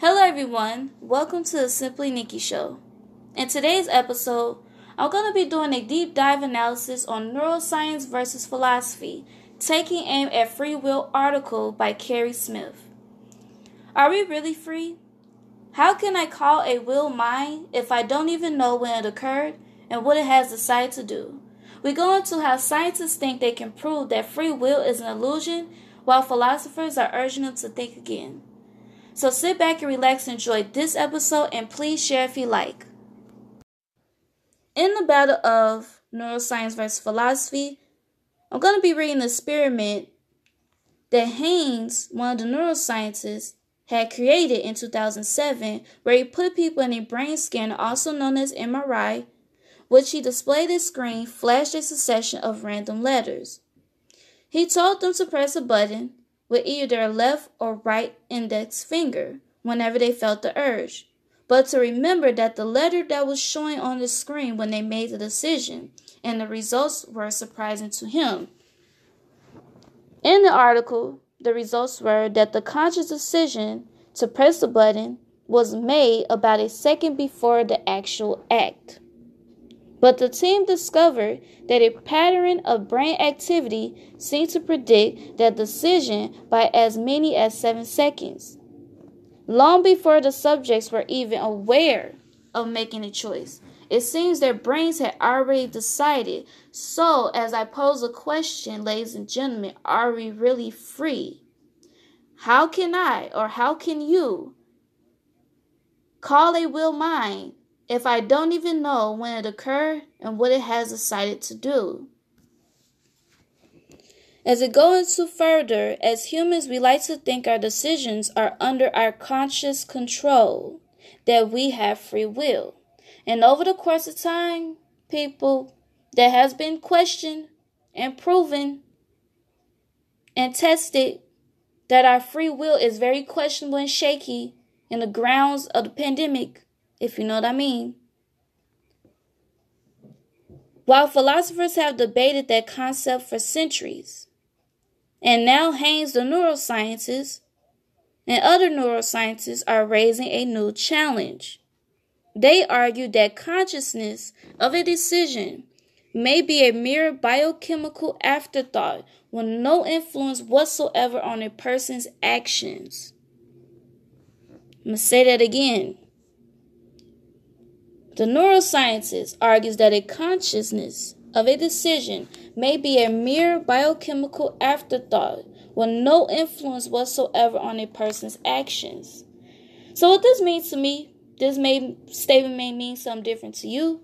Hello everyone, welcome to the Simply Nikki Show. In today's episode, I'm going to be doing a deep dive analysis on neuroscience versus philosophy, taking aim at free will article by Kerri Smith. Are we really free? How can I call a will mine if I don't even know when it occurred and what it has decided to do? We go into how scientists think they can prove that free will is an illusion while philosophers are urging them to think again. So sit back and relax, enjoy this episode, and please share if you like. In the battle of neuroscience versus philosophy, I'm going to be reading the experiment that Haynes, one of the neuroscientists, had created in 2007, where he put people in a brain scanner, also known as MRI, which he displayed his screen, flashed a succession of random letters. He told them to press a button with either their left or right index finger whenever they felt the urge, but to remember that the letter that was showing on the screen when they made the decision, and the results were surprising to him. In the article, the results were that the conscious decision to press the button was made about a second before the actual act. But the team discovered that a pattern of brain activity seemed to predict that decision by as many as 7 seconds, long before the subjects were even aware of making a choice. It seems their brains had already decided. So, as I pose a question, ladies and gentlemen, are we really free? How can I, or how can you, call a will mine if I don't even know when it occurred and what it has decided to do? As it goes into further, as humans, we like to think our decisions are under our conscious control, that we have free will. And over the course of time, people, that has been questioned and proven and tested that our free will is very questionable and shaky in the grounds of the pandemic, if you know what I mean. While philosophers have debated that concept for centuries, and now Haynes, the neuroscientist, and other neuroscientists are raising a new challenge. They argue that consciousness of a decision may be a mere biochemical afterthought with no influence whatsoever on a person's actions. I'm going to say that again. The neuroscientist argues that a consciousness of a decision may be a mere biochemical afterthought with no influence whatsoever on a person's actions. So what this means to me, statement may mean something different to you.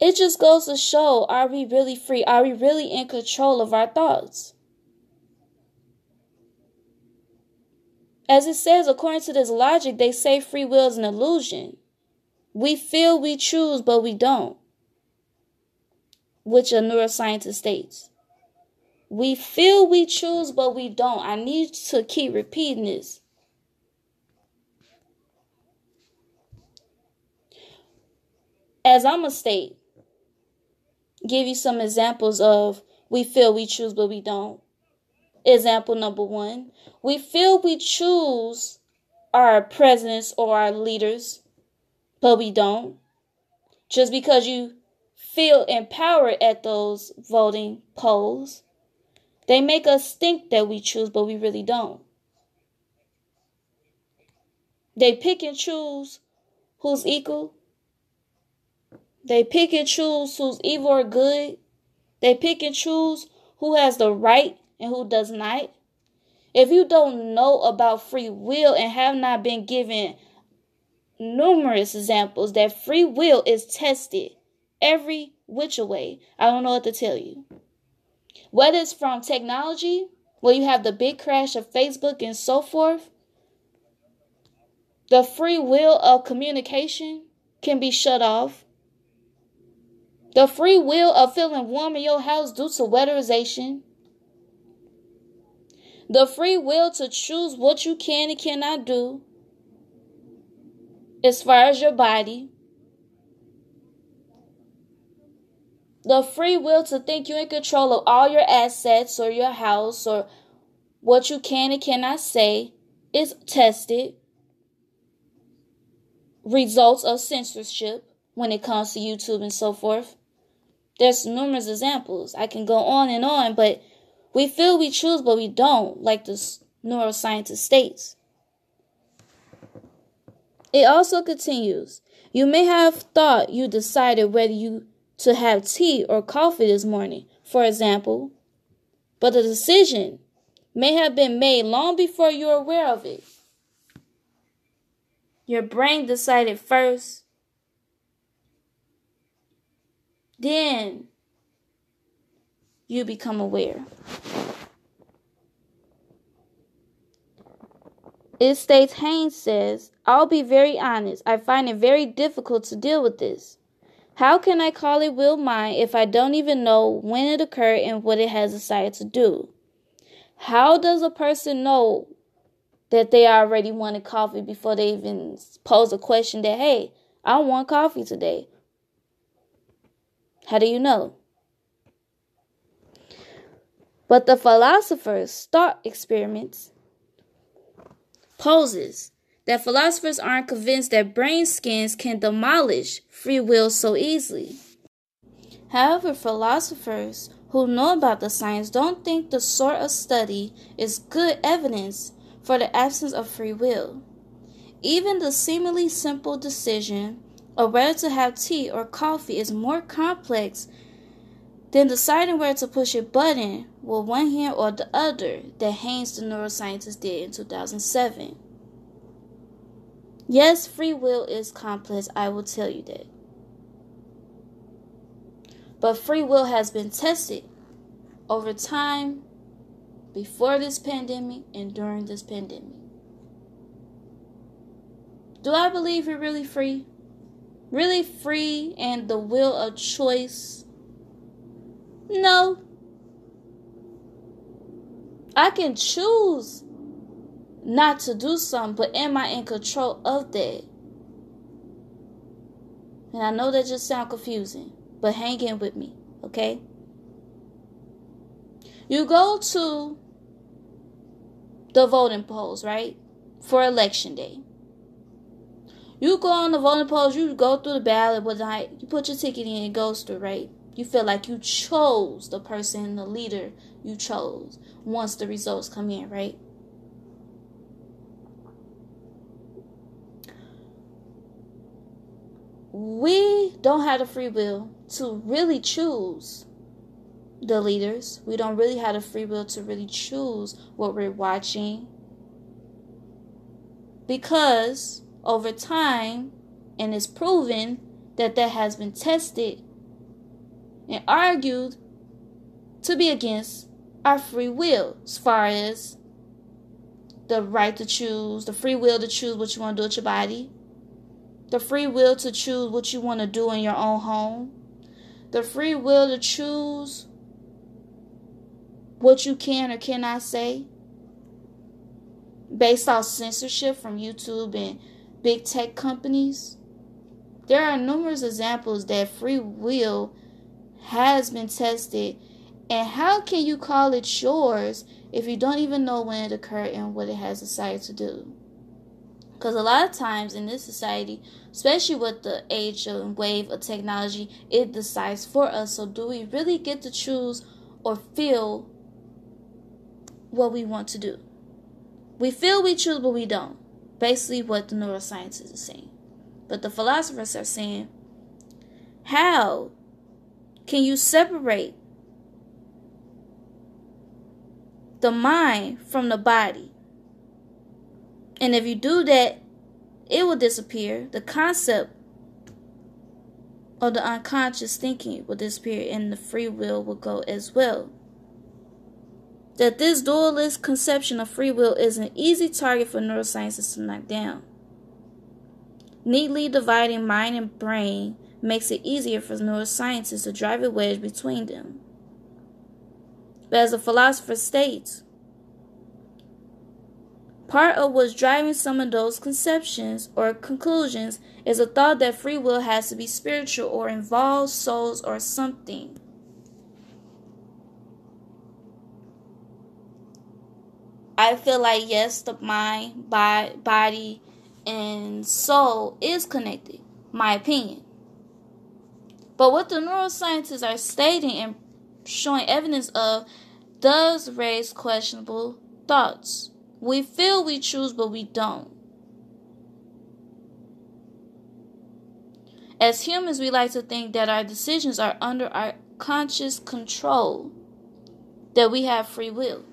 It just goes to show, are we really free? Are we really in control of our thoughts? As it says, according to this logic, they say free will is an illusion. We feel we choose, but we don't, which a neuroscientist states. We feel we choose, but we don't. I need to keep repeating this. As I'm going to state, give you some examples of we feel we choose, but we don't. Example number one, we feel we choose our presidents or our leaders, but we don't. Just because you feel empowered at those voting polls, they make us think that we choose, but we really don't. They pick and choose who's equal. They pick and choose who's evil or good. They pick and choose who has the right and who does not. If you don't know about free will and have not been given numerous examples that free will is tested every which way, I don't know what to tell you. Whether it's from technology, where you have the big crash of Facebook and so forth, the free will of communication can be shut off. The free will of feeling warm in your house due to weatherization. The free will to choose what you can and cannot do as far as your body. The free will to think you're in control of all your assets or your house or What you can and cannot say is tested. Results of censorship when it comes to YouTube and so forth. There's numerous examples. I can go on and on, but we feel we choose, but we don't, like the neuroscientist states. It also continues. You may have thought you decided whether you to have tea or coffee this morning, for example, but the decision may have been made long before you're aware of it. Your brain decided first, then you become aware. It states, Haynes says, I'll be very honest. I find it very difficult to deal with this. How can I call it will mine if I don't even know when it occurred and what it has decided to do? How does a person know that they already wanted coffee before they even pose a question that, hey, I want coffee today? How do you know? But the philosopher's thought experiments poses that philosophers aren't convinced that brain scans can demolish free will so easily. However, philosophers who know about the science don't think the sort of study is good evidence for the absence of free will. Even the seemingly simple decision of whether to have tea or coffee is more complex than deciding where to push a button with one hand or the other that Haynes, the neuroscientist, did in 2007. Yes, free will is complex, I will tell you that. But free will has been tested over time, before this pandemic and during this pandemic. Do I believe we're really free? Really free and the will of choice? No. I can choose not to do something, but am I in control of that? And I know that just sounds confusing, but hang in with me, okay? You go to the voting polls, right? For election day. You go on the voting polls, you go through the ballot, whatnot, you put your ticket in, it goes through, right? You feel like you chose the person, the leader you chose once the results come in, right? We don't have the free will to really choose the leaders. We don't really have the free will to really choose what we're watching. Because over time, and it's proven that has been tested and argued to be against our free will as far as the right to choose, the free will to choose what you want to do with your body, the free will to choose what you want to do in your own home, the free will to choose what you can or cannot say based off censorship from YouTube and big tech companies. There are numerous examples that free will has been tested, and how can you call it yours if you don't even know when it occurred and what it has decided to do? Because a lot of times in this society, especially with the age and wave of technology, it decides for us. So do we really get to choose or feel what we want to do? We feel we choose, but we don't. Basically what the neuroscientists are saying. But the philosophers are saying, how can you separate the mind from the body? And if you do that, it will disappear. The concept of the unconscious thinking will disappear, and the free will go as well. That this dualist conception of free will is an easy target for neuroscientists to knock down. Neatly dividing mind and brain makes it easier for neuroscientists to drive a wedge between them. But as the philosopher states, part of what's driving some of those conceptions or conclusions is a thought that free will has to be spiritual or involves souls or something. I feel like, yes, the mind, body, and soul is connected. My opinion. But what the neuroscientists are stating and showing evidence of does raise questionable thoughts. We feel we choose, but we don't. As humans, we like to think that our decisions are under our conscious control, that we have free will.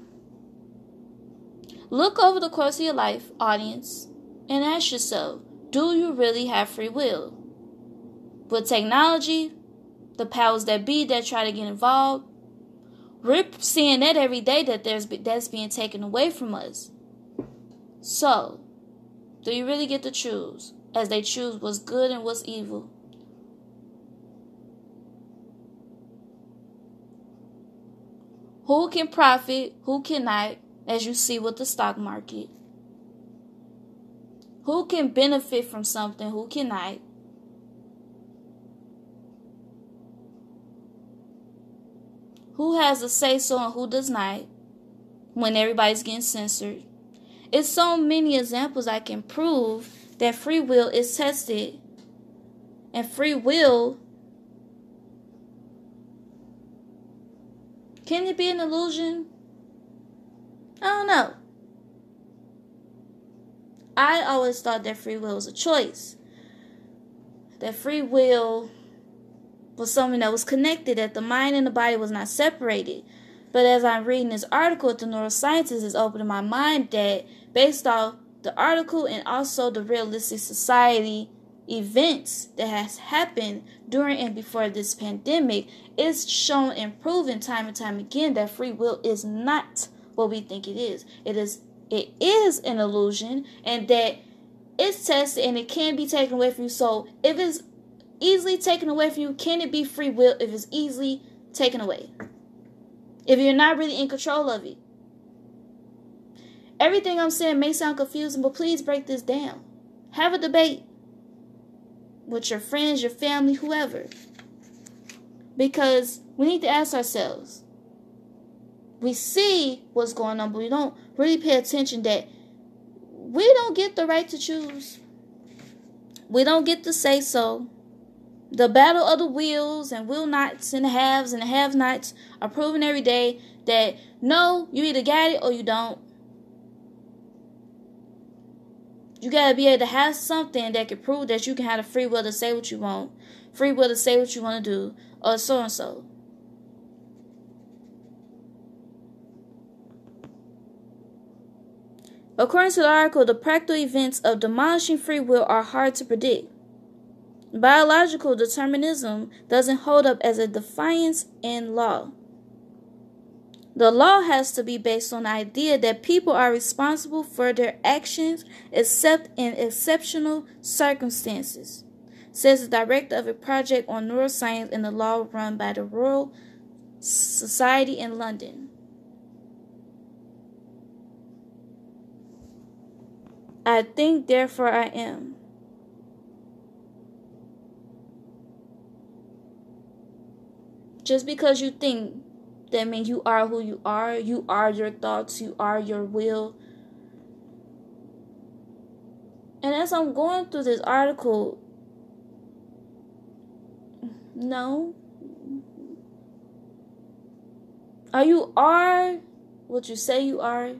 Look over the course of your life, audience, and ask yourself, do you really have free will? With technology, the powers that be that try to get involved, we're seeing that every day that that's being taken away from us. So, do you really get to choose, as they choose what's good and what's evil? Who can profit, who cannot, as you see with the stock market? Who can benefit from something, who cannot? Who has a say-so and who does not, when everybody's getting censored? It's so many examples I can prove that free will is tested, and free will, can it be an illusion? I don't know. I always thought that free will was a choice. That free will was something that was connected, that the mind and the body was not separated. But as I'm reading this article, the neuroscientist is opening my mind that based off the article and also the realistic society events that has happened during and before this pandemic, it's shown and proven time and time again that free will is not what we think it is. It is an illusion, and that it's tested and it can be taken away from you. So if it's easily taken away from you, can it be free will if it's easily taken away? If you're not really in control of it. Everything I'm saying may sound confusing, but please break this down. Have a debate with your friends, your family, whoever. Because we need to ask ourselves. We see what's going on, but we don't really pay attention that we don't get the right to choose. We don't get to say so. The battle of the wills and will nots and the haves and the have nots are proven every day that no, you either got it or you don't. You gotta be able to have something that can prove that you can have the free will to say what you want, free will to say what you want to do, or so and so. According to the article, the practical events of demolishing free will are hard to predict. Biological determinism doesn't hold up as a defiance in law. The law has to be based on the idea that people are responsible for their actions except in exceptional circumstances, says the director of a project on neuroscience and the law run by the Royal Society in London. I think, therefore I am. Just because you think, that means you are who you are. You are your thoughts. You are your will. And as I'm going through this article, no. Are you what you say you are?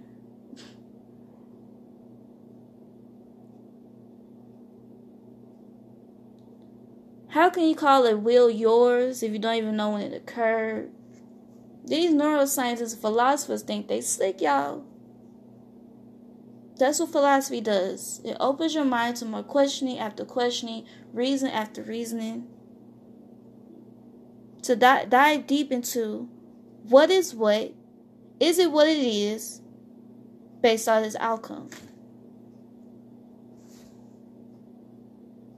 How can you call a will yours if you don't even know when it occurred? These neuroscientists and philosophers think they slick, y'all. That's what philosophy does. It opens your mind to more questioning after questioning, reason after reasoning. To dive deep into what is what, is it what it is, based on its outcome.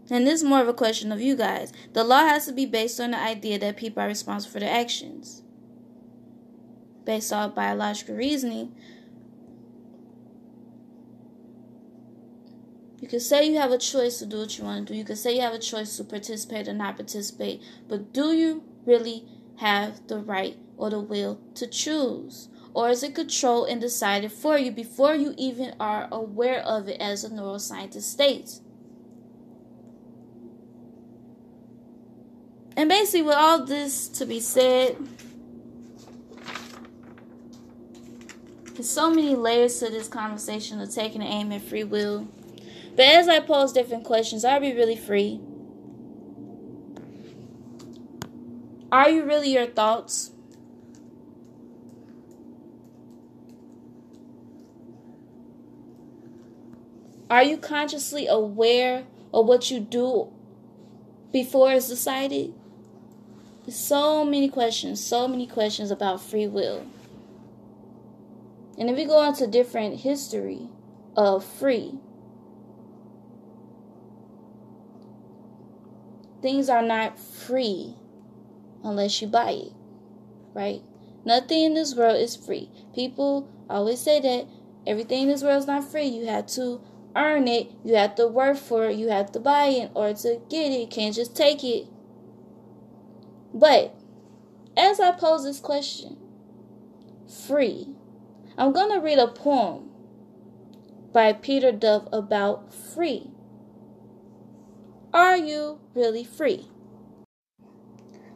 And this is more of a question of you guys. The law has to be based on the idea that people are responsible for their actions. Based on biological reasoning, you can say you have a choice to do what you want to do. You can say you have a choice to participate or not participate. But do you really have the right or the will to choose? or is it controlled and decided for you before you even are aware of it, as a neuroscientist states? And basically, with all this to be said, there's so many layers to this conversation of taking aim and free will. But as I pose different questions, are we really free? Are you really your thoughts? Are you consciously aware of what you do before it's decided? There's so many questions about free will. And if we go into different history of free, things are not free unless you buy it, right? Nothing in this world is free. People always say that everything in this world is not free. You have to earn it. You have to work for it. You have to buy it in order to get it. You can't just take it. But as I pose this question, free, I'm going to read a poem by Peter Duff about free. Are you really free?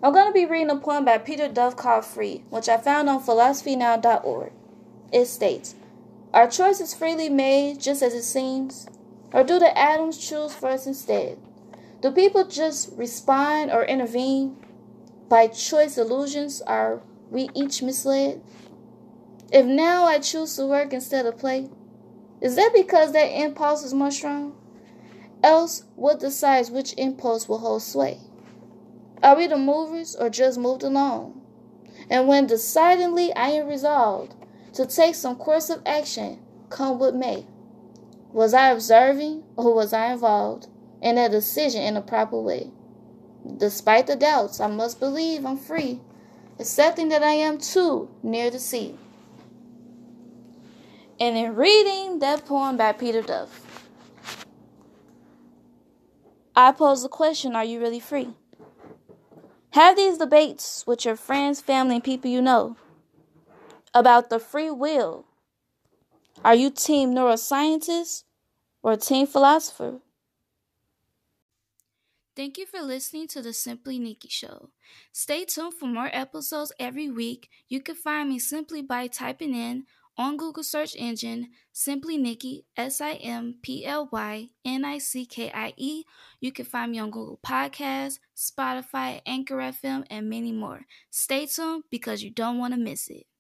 I'm going to be reading a poem by Peter Duff called Free, which I found on philosophynow.org. It states, "Are choices freely made just as it seems, or do the atoms choose for us instead? Do people just respond or intervene? By choice illusions are we each misled? If now I choose to work instead of play, is that because that impulse is more strong? Else, what decides which impulse will hold sway? Are we the movers or just moved along? And when decidedly I am resolved to take some course of action, come what may, was I observing or was I involved in that decision in a proper way? Despite the doubts, I must believe I'm free, accepting that I am too near the sea." And in reading that poem by Peter Duff, I pose the question, are you really free? Have these debates with your friends, family, and people you know about the free will. Are you team neuroscientist or team philosopher? Thank you for listening to the Simply Nikki Show. Stay tuned for more episodes every week. You can find me simply by typing in on Google search engine, Simply Nikki, SimplyNickie. You can find me on Google Podcasts, Spotify, Anchor FM, and many more. Stay tuned because you don't want to miss it.